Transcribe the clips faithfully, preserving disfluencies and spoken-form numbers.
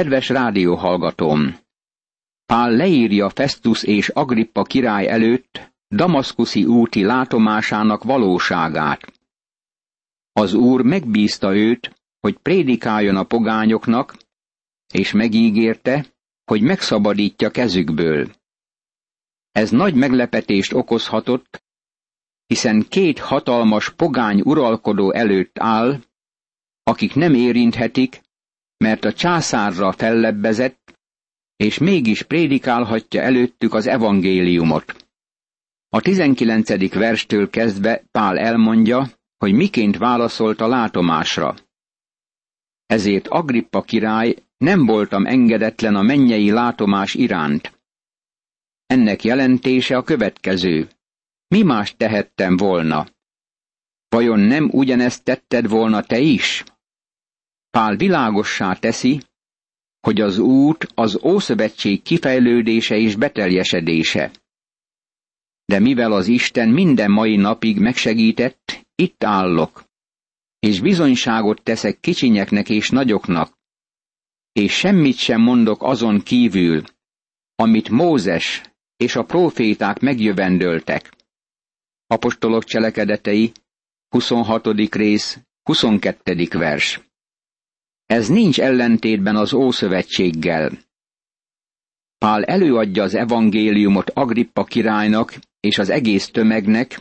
Kedves rádióhallgatóm! Pál leírja Festus és Agrippa király előtt damaszkuszi úti látomásának valóságát. Az Úr megbízta őt, hogy prédikáljon a pogányoknak, és megígérte, hogy megszabadítja kezükből. Ez nagy meglepetést okozhatott, hiszen két hatalmas pogány uralkodó előtt áll, akik nem érinthetik, mert a császárra fellebbezett, és mégis prédikálhatja előttük az evangéliumot. A tizenkilencedik verstől kezdve Pál elmondja, hogy miként válaszolt a látomásra. Ezért Agrippa király, nem voltam engedetlen a mennyei látomás iránt. Ennek jelentése a következő. Mi más tehettem volna? Vajon nem ugyanezt tetted volna te is? Pál világossá teszi, hogy az út az Ószövetség kifejlődése és beteljesedése. De mivel az Isten minden mai napig megsegített, itt állok, és bizonyságot teszek kicsinyeknek és nagyoknak, és semmit sem mondok azon kívül, amit Mózes és a próféták megjövendöltek. Apostolok cselekedetei, huszonhatodik rész, huszonkettedik vers. Ez nincs ellentétben az Ószövetséggel. Pál előadja az evangéliumot Agrippa királynak és az egész tömegnek,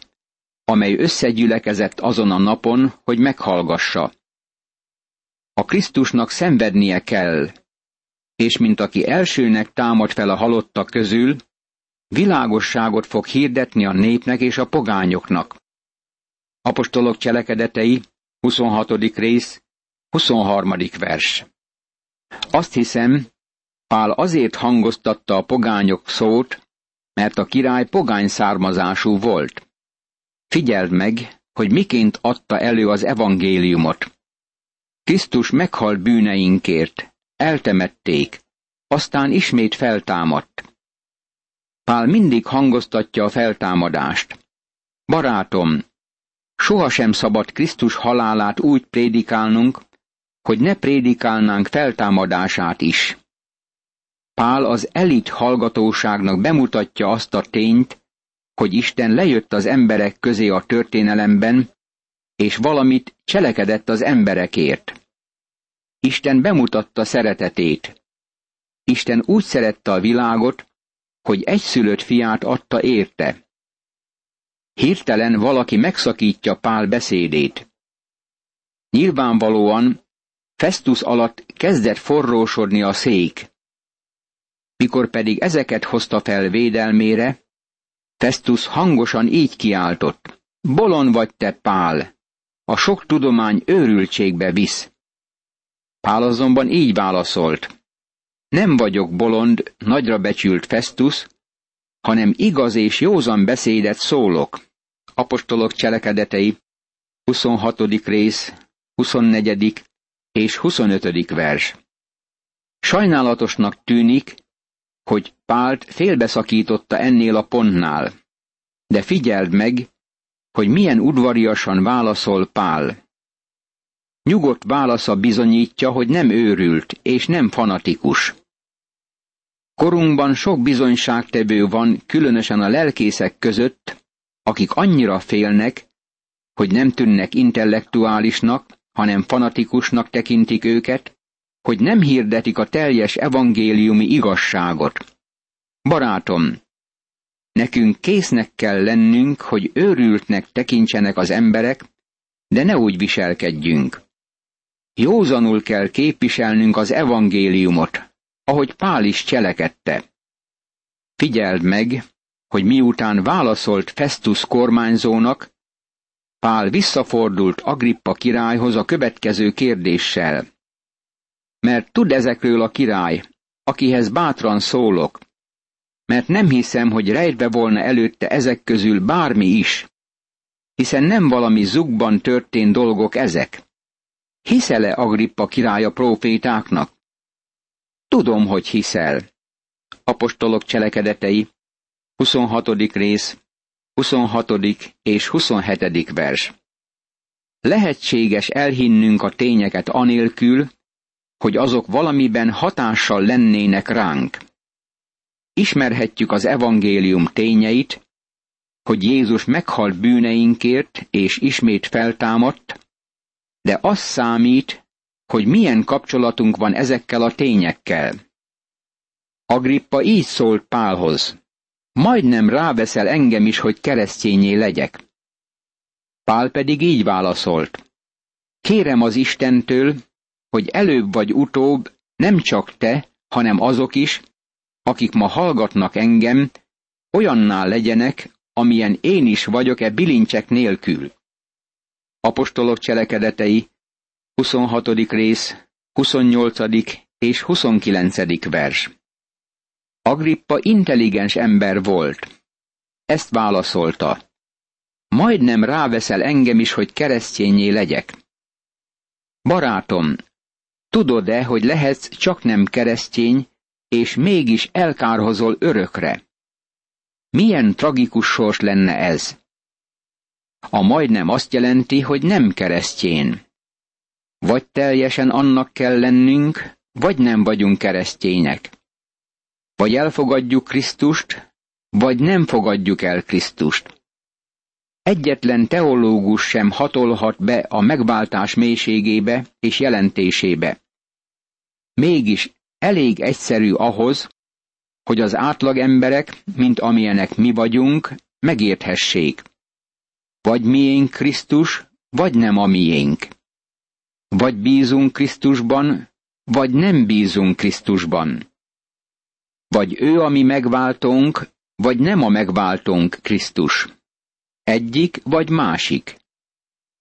amely összegyülekezett azon a napon, hogy meghallgassa. A Krisztusnak szenvednie kell, és mint aki elsőnek támad fel a halottak közül, világosságot fog hirdetni a népnek és a pogányoknak. Apostolok cselekedetei, huszonhatodik rész, huszonharmadik vers. Azt hiszem, Pál azért hangoztatta a pogányok szót, mert a király pogány származású volt. Figyeld meg, hogy miként adta elő az evangéliumot. Krisztus meghalt bűneinkért, eltemették, aztán ismét feltámadt. Pál mindig hangoztatja a feltámadást. Barátom, sohasem szabad Krisztus halálát úgy prédikálnunk, hogy ne prédikálnánk feltámadását is. Pál az elit hallgatóságnak bemutatja azt a tényt, hogy Isten lejött az emberek közé a történelemben, és valamit cselekedett az emberekért. Isten bemutatta szeretetét. Isten úgy szerette a világot, hogy egyszülött fiát adta érte. Hirtelen valaki megszakítja Pál beszédét. Nyilvánvalóan Festus alatt kezdett forrósodni a szék. Mikor pedig ezeket hozta fel védelmére, Festus hangosan így kiáltott. Bolond vagy te, Pál! A sok tudomány őrültségbe visz. Pál azonban így válaszolt. Nem vagyok bolond, nagyra becsült Festus, hanem igaz és józan beszédet szólok. Apostolok cselekedetei, huszonhatodik rész, huszonnegyedik és huszonötödik vers. Sajnálatosnak tűnik, hogy Pált félbeszakította ennél a pontnál. De figyeld meg, hogy milyen udvariasan válaszol Pál. Nyugodt válasza bizonyítja, hogy nem őrült és nem fanatikus. Korunkban sok bizonyságtevő van, különösen a lelkészek között, akik annyira félnek, hogy nem tűnnek intellektuálisnak, hanem fanatikusnak tekintik őket, hogy nem hirdetik a teljes evangéliumi igazságot. Barátom, nekünk késznek kell lennünk, hogy őrültnek tekintsenek az emberek, de ne úgy viselkedjünk. Józanul kell képviselnünk az evangéliumot, ahogy Pál is cselekedte. Figyeld meg, hogy miután válaszolt Festus kormányzónak, Pál visszafordult Agrippa királyhoz a következő kérdéssel. Mert tud ezekről a király, akihez bátran szólok, mert nem hiszem, hogy rejtve volna előtte ezek közül bármi is, hiszen nem valami zugban történt dolgok ezek. Hiszel-e, Agrippa király, a prófétáknak? Tudom, hogy hiszel. Apostolok cselekedetei, huszonhatodik rész, huszonhatodik és huszonhetedik vers. Lehetséges elhinnünk a tényeket anélkül, hogy azok valamiben hatással lennének ránk. Ismerhetjük az evangélium tényeit, hogy Jézus meghalt bűneinkért és ismét feltámadt, de az számít, hogy milyen kapcsolatunk van ezekkel a tényekkel. Agrippa így szólt Pálhoz: majdnem ráveszel engem is, hogy keresztényé legyek. Pál pedig így válaszolt: kérem az Istentől, hogy előbb vagy utóbb nem csak te, hanem azok is, akik ma hallgatnak engem, olyanná legyenek, amilyen én is vagyok e bilincsek nélkül. Apostolok cselekedetei, huszonhatodik rész, huszonnyolcadik és huszonkilencedik vers. Agrippa intelligens ember volt. Ezt válaszolta: majdnem ráveszel engem is, hogy keresztényé legyek. Barátom, tudod-e, hogy lehetsz csak nem keresztény, és mégis elkárhozol örökre? Milyen tragikus sors lenne ez? A majdnem azt jelenti, hogy nem keresztjén. Vagy teljesen annak kell lennünk, vagy nem vagyunk keresztények. Vagy elfogadjuk Krisztust, vagy nem fogadjuk el Krisztust. Egyetlen teológus sem hatolhat be a megváltás mélységébe és jelentésébe. Mégis elég egyszerű ahhoz, hogy az átlag emberek, mint amilyenek mi vagyunk, megérthessék. Vagy miénk Krisztus, vagy nem a miénk. Vagy bízunk Krisztusban, vagy nem bízunk Krisztusban. Vagy ő a mi megváltónk, vagy nem a megváltónk Krisztus. Egyik vagy másik.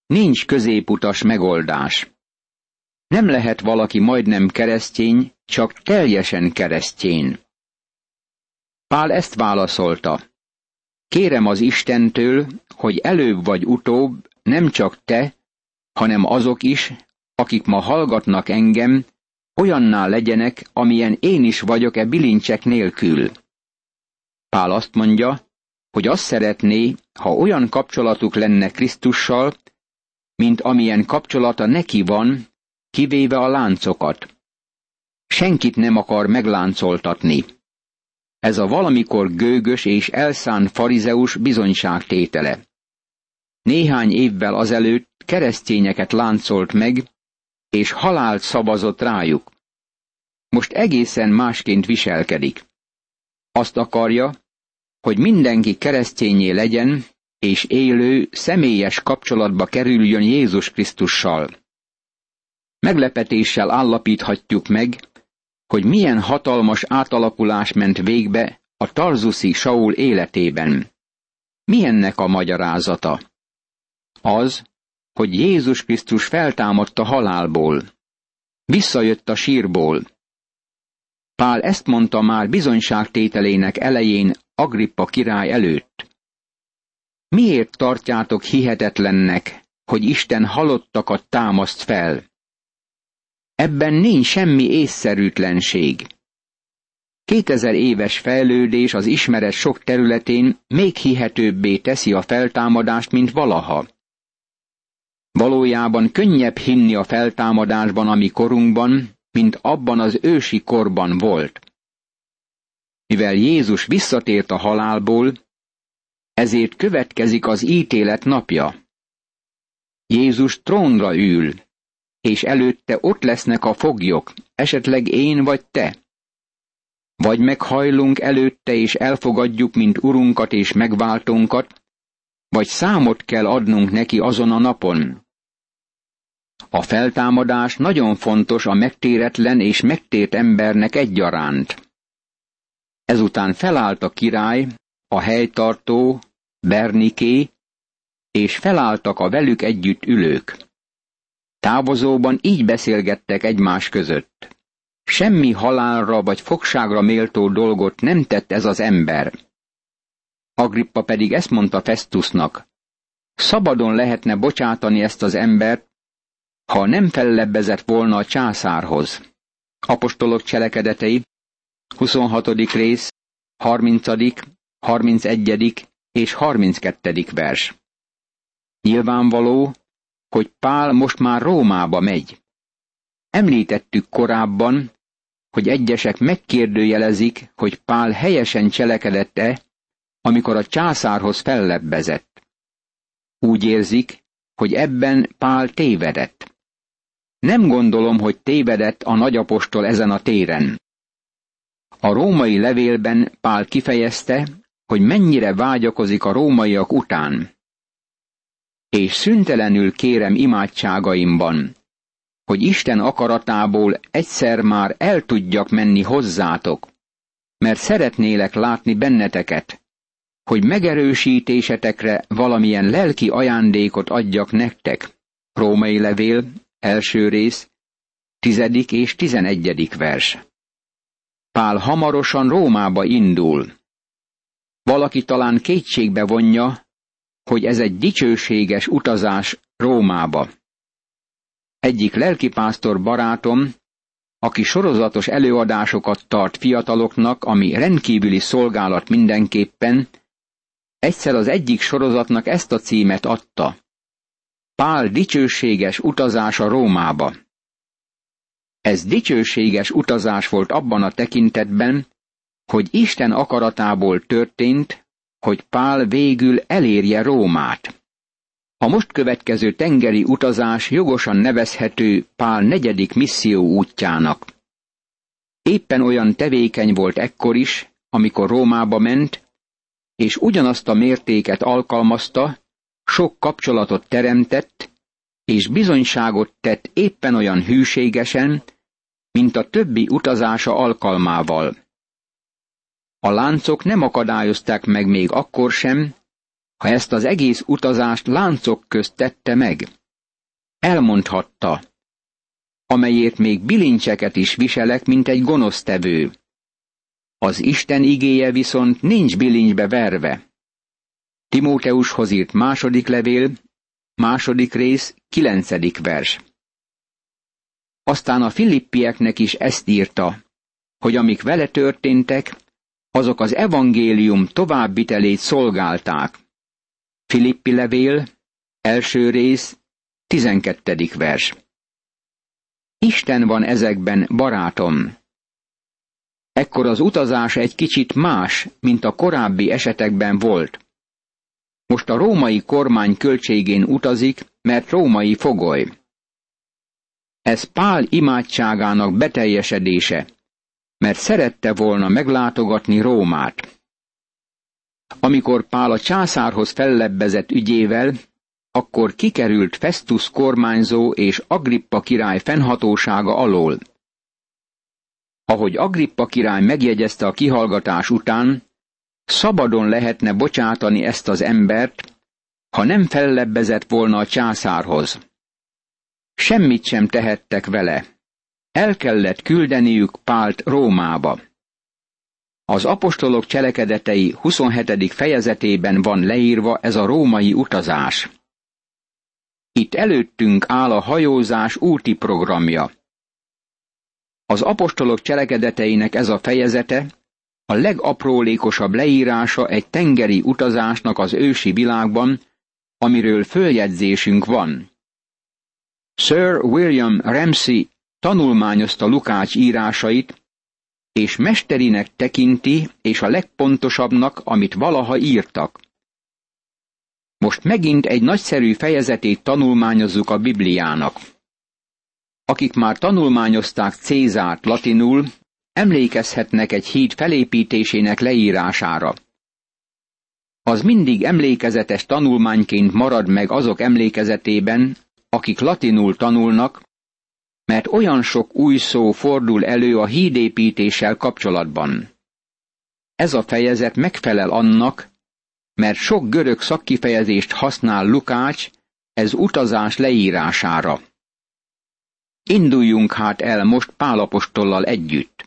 Nincs középutas megoldás. Nem lehet valaki majdnem keresztény, csak teljesen keresztény. Pál ezt válaszolta: kérem az Istentől, hogy előbb vagy utóbb nem csak te, hanem azok is, akik ma hallgatnak engem, olyanná legyenek, amilyen én is vagyok-e bilincsek nélkül. Pál azt mondja, hogy azt szeretné, ha olyan kapcsolatuk lenne Krisztussal, mint amilyen kapcsolata neki van, kivéve a láncokat. Senkit nem akar megláncoltatni. Ez a valamikor gőgös és elszánt farizeus bizonyságtétele. Néhány évvel azelőtt keresztényeket láncolt meg, és halált szavazott rájuk. Most egészen másként viselkedik. Azt akarja, hogy mindenki keresztényé legyen, és élő, személyes kapcsolatba kerüljön Jézus Krisztussal. Meglepetéssel állapíthatjuk meg, hogy milyen hatalmas átalakulás ment végbe a tarzuszi Saul életében. Mi ennek a magyarázata? Az, hogy Jézus Krisztus feltámadt a halálból. Visszajött a sírból. Pál ezt mondta már bizonyságtételének elején Agrippa király előtt. Miért tartjátok hihetetlennek, hogy Isten halottakat támaszt fel? Ebben nincs semmi észszerűtlenség. kétezer éves fejlődés az ismeret sok területén még hihetőbbé teszi a feltámadást, mint valaha. Valójában könnyebb hinni a feltámadásban a mi korunkban, mint abban az ősi korban volt. Mivel Jézus visszatért a halálból, ezért következik az ítélet napja. Jézus trónra ül, és előtte ott lesznek a foglyok, esetleg én vagy te. Vagy meghajlunk előtte és elfogadjuk, mint urunkat és megváltónkat, vagy számot kell adnunk neki azon a napon. A feltámadás nagyon fontos a megtéretlen és megtért embernek egyaránt. Ezután felállt a király, a helytartó, Berniké, és felálltak a velük együtt ülők. Távozóban így beszélgettek egymás között. Semmi halálra vagy fogságra méltó dolgot nem tett ez az ember. Agrippa pedig ezt mondta Festusnak: szabadon lehetne bocsátani ezt az embert, ha nem fellebbezett volna a császárhoz. Apostolok cselekedetei, huszonhatodik rész, harmincadik, harmincegyedik és harminckettedik vers. Nyilvánvaló, hogy Pál most már Rómába megy. Említettük korábban, hogy egyesek megkérdőjelezik, hogy Pál helyesen cselekedett-e, amikor a császárhoz fellebbezett. Úgy érzik, hogy ebben Pál tévedett. Nem gondolom, hogy tévedett a nagyapostol ezen a téren. A római levélben Pál kifejezte, hogy mennyire vágyakozik a rómaiak után. És szüntelenül kérem imádságaimban, hogy Isten akaratából egyszer már el tudjak menni hozzátok, mert szeretnélek látni benneteket, hogy megerősítésetekre valamilyen lelki ajándékot adjak nektek. Római levél, első rész, tizedik és tizenegyedik vers. Pál hamarosan Rómába indul. Valaki talán kétségbe vonja, hogy ez egy dicsőséges utazás Rómába. Egyik lelkipásztor barátom, aki sorozatos előadásokat tart fiataloknak, ami rendkívüli szolgálat mindenképpen, egyszer az egyik sorozatnak ezt a címet adta: Pál dicsőséges utazása Rómába. Ez dicsőséges utazás volt abban a tekintetben, hogy Isten akaratából történt, hogy Pál végül elérje Rómát. A most következő tengeri utazás jogosan nevezhető Pál negyedik misszió útjának. Éppen olyan tevékeny volt ekkor is, amikor Rómába ment, és ugyanazt a mértéket alkalmazta, sok kapcsolatot teremtett, és bizonyságot tett éppen olyan hűségesen, mint a többi utazása alkalmával. A láncok nem akadályozták meg még akkor sem, ha ezt az egész utazást láncok közt tette meg. Elmondhatta, amelyért még bilincseket is viselek, mint egy gonosztevő. Az Isten igéje viszont nincs bilincsbe verve. Timóteushoz írt második levél, második rész, kilencedik vers. Aztán a filippieknek is ezt írta, hogy amik vele történtek, azok az evangélium továbbvitelét szolgálták. Filippi levél, első rész, tizenkettedik vers. Isten van ezekben, barátom. Ekkor az utazás egy kicsit más, mint a korábbi esetekben volt. Most a római kormány költségén utazik, mert római fogoly. Ez Pál imádságának beteljesedése, mert szerette volna meglátogatni Rómát. Amikor Pál a császárhoz fellebbezett ügyével, akkor kikerült Festus kormányzó és Agrippa király fennhatósága alól. Ahogy Agrippa király megjegyezte a kihallgatás után, szabadon lehetne bocsátani ezt az embert, ha nem fellebbezett volna a császárhoz. Semmit sem tehettek vele. El kellett küldeniük Pált Rómába. Az apostolok cselekedetei huszonhetedik fejezetében van leírva ez a római utazás. Itt előttünk áll a hajózás úti programja. Az apostolok cselekedeteinek ez a fejezete a legaprólékosabb leírása egy tengeri utazásnak az ősi világban, amiről följegyzésünk van. Sir William Ramsay tanulmányozta Lukács írásait, és mesterinek tekinti, és a legpontosabbnak, amit valaha írtak. Most megint egy nagyszerű fejezetét tanulmányozzuk a Bibliának. Akik már tanulmányozták Cézárt latinul, emlékezhetnek egy híd felépítésének leírására. Az mindig emlékezetes tanulmányként marad meg azok emlékezetében, akik latinul tanulnak, mert olyan sok új szó fordul elő a hídépítéssel kapcsolatban. Ez a fejezet megfelel annak, mert sok görög szakkifejezést használ Lukács ez utazás leírására. Induljunk hát el most Pál apostollal együtt.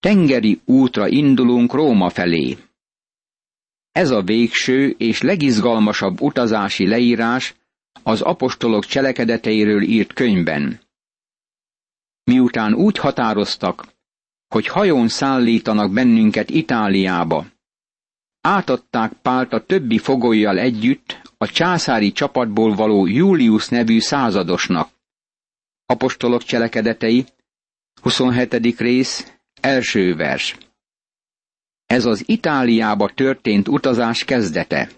Tengeri útra indulunk Róma felé. Ez a végső és legizgalmasabb utazási leírás az apostolok cselekedeteiről írt könyvben. Miután úgy határoztak, hogy hajón szállítanak bennünket Itáliába, átadták Pált a többi fogollyal együtt a császári csapatból való Julius nevű századosnak. Apostolok cselekedetei, huszonhetedik rész, első vers. Ez az Itáliába történt utazás kezdete.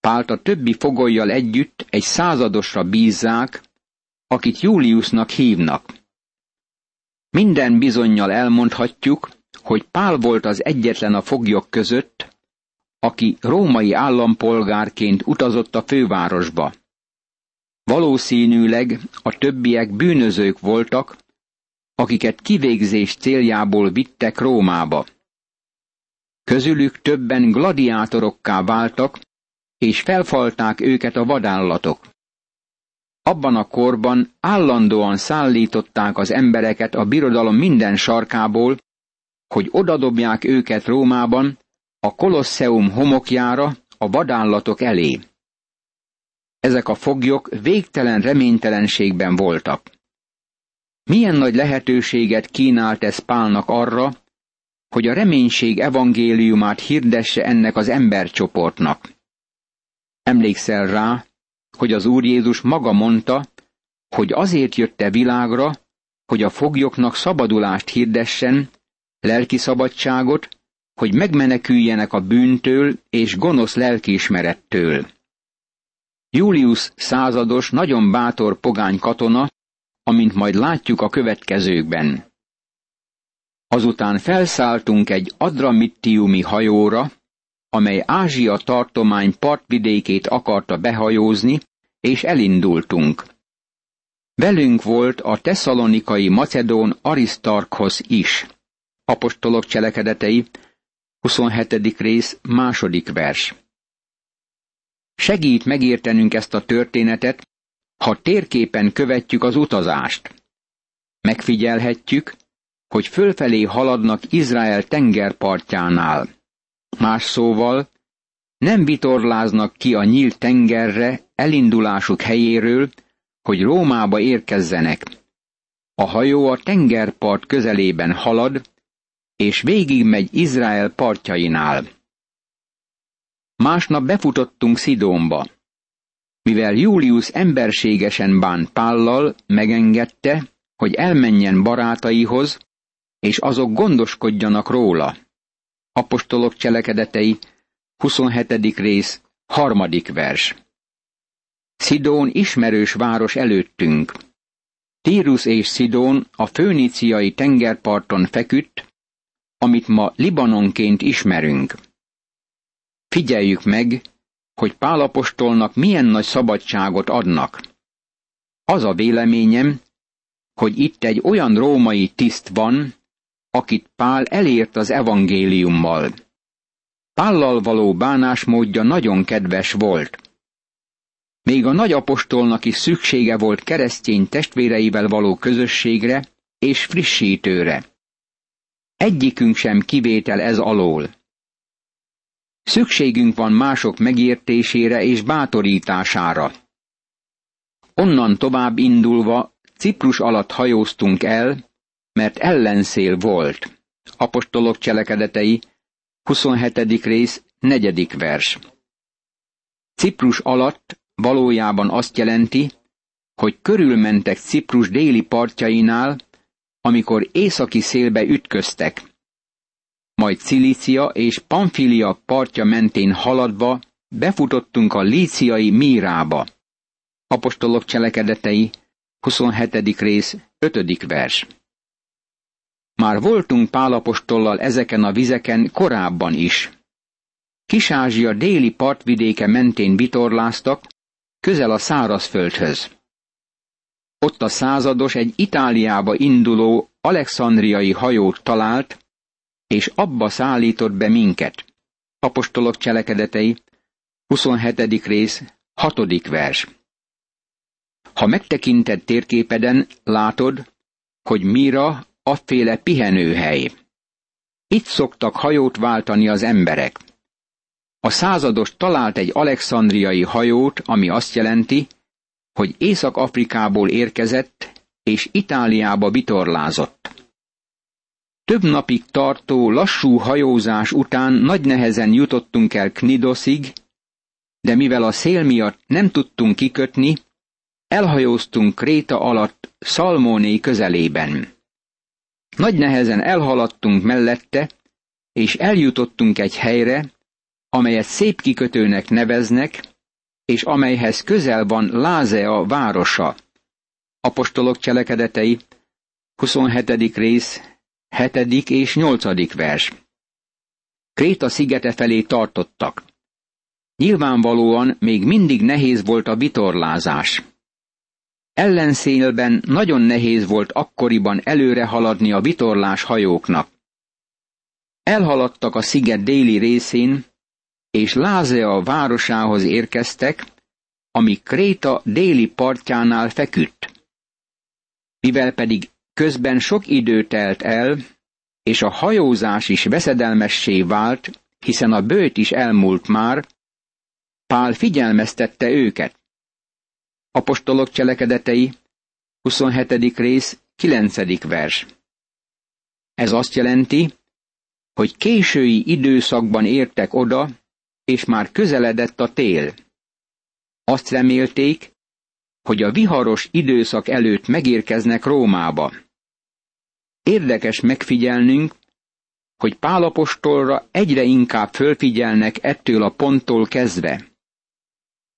Pált a többi fogollyal együtt egy századosra bízzák, akit Juliusnak hívnak. Minden bizonnyal elmondhatjuk, hogy Pál volt az egyetlen a foglyok között, aki római állampolgárként utazott a fővárosba. Valószínűleg a többiek bűnözők voltak, akiket kivégzés céljából vittek Rómába. Közülük többen gladiátorokká váltak, és felfalták őket a vadállatok. Abban a korban állandóan szállították az embereket a birodalom minden sarkából, hogy odadobják őket Rómában, a Kolosseum homokjára, a vadállatok elé. Ezek a foglyok végtelen reménytelenségben voltak. Milyen nagy lehetőséget kínált ez Pálnak arra, hogy a reménység evangéliumát hirdesse ennek az embercsoportnak. Emlékszel rá, hogy az Úr Jézus maga mondta, hogy azért jött-e világra, hogy a foglyoknak szabadulást hirdessen, lelki szabadságot, hogy megmeneküljenek a bűntől és gonosz lelkiismerettől. Julius százados nagyon bátor pogány katona, amint majd látjuk a következőkben. Azután felszálltunk egy adramittiumi hajóra, amely Ázsia tartomány partvidékét akarta behajózni, és elindultunk. Velünk volt a tesszalonikai macedón Aristarkhos is. Apostolok cselekedetei, huszonhetedik rész, második vers. Segít megértenünk ezt a történetet, ha térképen követjük az utazást. Megfigyelhetjük, hogy fölfelé haladnak Izrael tengerpartjánál. Más szóval, nem vitorláznak ki a nyílt tengerre elindulásuk helyéről, hogy Rómába érkezzenek. A hajó a tengerpart közelében halad, és végigmegy Izrael partjainál. Másnap befutottunk Szidónba. Mivel Julius emberségesen bánt Pállal, megengedte, hogy elmenjen barátaihoz, és azok gondoskodjanak róla. Apostolok cselekedetei, huszonhetedik rész, harmadik vers. Szidón ismerős város előttünk. Tírus és Szidón a föníciai tengerparton feküdt, amit ma Libanonként ismerünk. Figyeljük meg, hogy Pál apostolnak milyen nagy szabadságot adnak. Az a véleményem, hogy itt egy olyan római tiszt van, akit Pál elért az evangéliummal. Pállal való bánásmódja nagyon kedves volt. Még a nagy apostolnak is szüksége volt keresztény testvéreivel való közösségre és frissítőre. Egyikünk sem kivétel ez alól. Szükségünk van mások megértésére és bátorítására. Onnan tovább indulva Ciprus alatt hajóztunk el, mert ellenszél volt. Apostolok cselekedetei, huszonhetedik rész, negyedik vers. Ciprus alatt valójában azt jelenti, hogy körülmentek Ciprus déli partjainál, amikor északi szélbe ütköztek. Majd Cilícia és Pamfilia partja mentén haladva befutottunk a líciai Mírába. Apostolok cselekedetei, huszonhetedik rész, ötödik vers. Már voltunk Pál apostollal ezeken a vizeken korábban is. Kis-Ázsia déli partvidéke mentén vitorláztak, közel a szárazföldhöz. Ott a százados egy Itáliába induló alexandriai hajót talált, és abba szállított be minket. Apostolok cselekedetei, huszonhetedik rész, hatodik vers. Ha megtekinted térképeden, látod, hogy Míra afféle pihenőhely. Itt szoktak hajót váltani az emberek. A százados talált egy alexandriai hajót, ami azt jelenti, hogy Észak-Afrikából érkezett, és Itáliába vitorlázott. Több napig tartó, lassú hajózás után nagy nehezen jutottunk el Knidoszig, de mivel a szél miatt nem tudtunk kikötni, elhajóztunk Kréta alatt Szalmóné közelében. Nagy nehezen elhaladtunk mellette, és eljutottunk egy helyre, amelyet szép kikötőnek neveznek, és amelyhez közel van Lázea városa. Apostolok cselekedetei, huszonhetedik rész, hetedik és nyolcadik vers. Kréta szigete felé tartottak. Nyilvánvalóan még mindig nehéz volt a vitorlázás. Ellenszélben nagyon nehéz volt akkoriban előre haladni a vitorlás hajóknak. Elhaladtak a sziget déli részén, és Lázea városához érkeztek, ami Kréta déli partjánál feküdt. Mivel pedig közben sok idő telt el, és a hajózás is veszedelmessé vált, hiszen a bőt is elmúlt már, Pál figyelmeztette őket. Apostolok cselekedetei, huszonhetedik rész, kilencedik vers. Ez azt jelenti, hogy késői időszakban értek oda, és már közeledett a tél. Azt remélték, hogy a viharos időszak előtt megérkeznek Rómába. Érdekes megfigyelnünk, hogy Pál apostolra egyre inkább fölfigyelnek ettől a ponttól kezdve.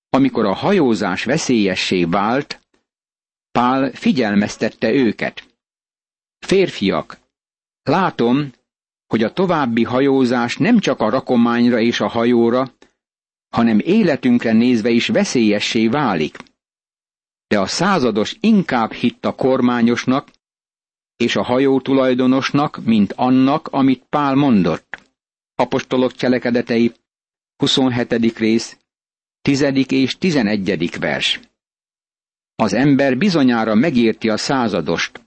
Amikor a hajózás veszélyessé vált, Pál figyelmeztette őket. Férfiak, látom, hogy a további hajózás nem csak a rakományra és a hajóra, hanem életünkre nézve is veszélyessé válik. De a százados inkább hitt a kormányosnak és a hajó tulajdonosnak, mint annak, amit Pál mondott. Apostolok cselekedetei, huszonhetedik rész, tizedik és tizenegyedik vers. Az ember bizonyára megérti a századost.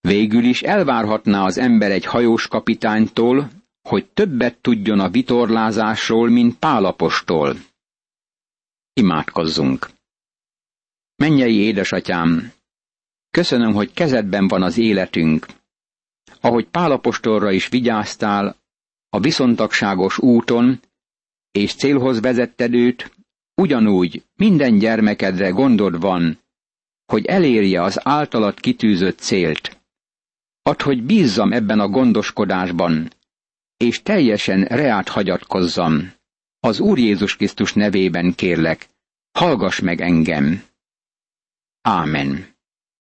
Végül is elvárhatná az ember egy hajós kapitánytól, hogy többet tudjon a vitorlázásról, mint Pál apostol. Imádkozzunk! Mennyei édesatyám! Köszönöm, hogy kezedben van az életünk. Ahogy Pál apostolra is vigyáztál a viszontagságos úton, és célhoz vezetted őt, ugyanúgy minden gyermekedre gondod van, hogy elérje az általad kitűzött célt. Add, hogy bízzam ebben a gondoskodásban, és teljesen reád hagyatkozzam. Az Úr Jézus Krisztus nevében kérlek, hallgass meg engem. Ámen.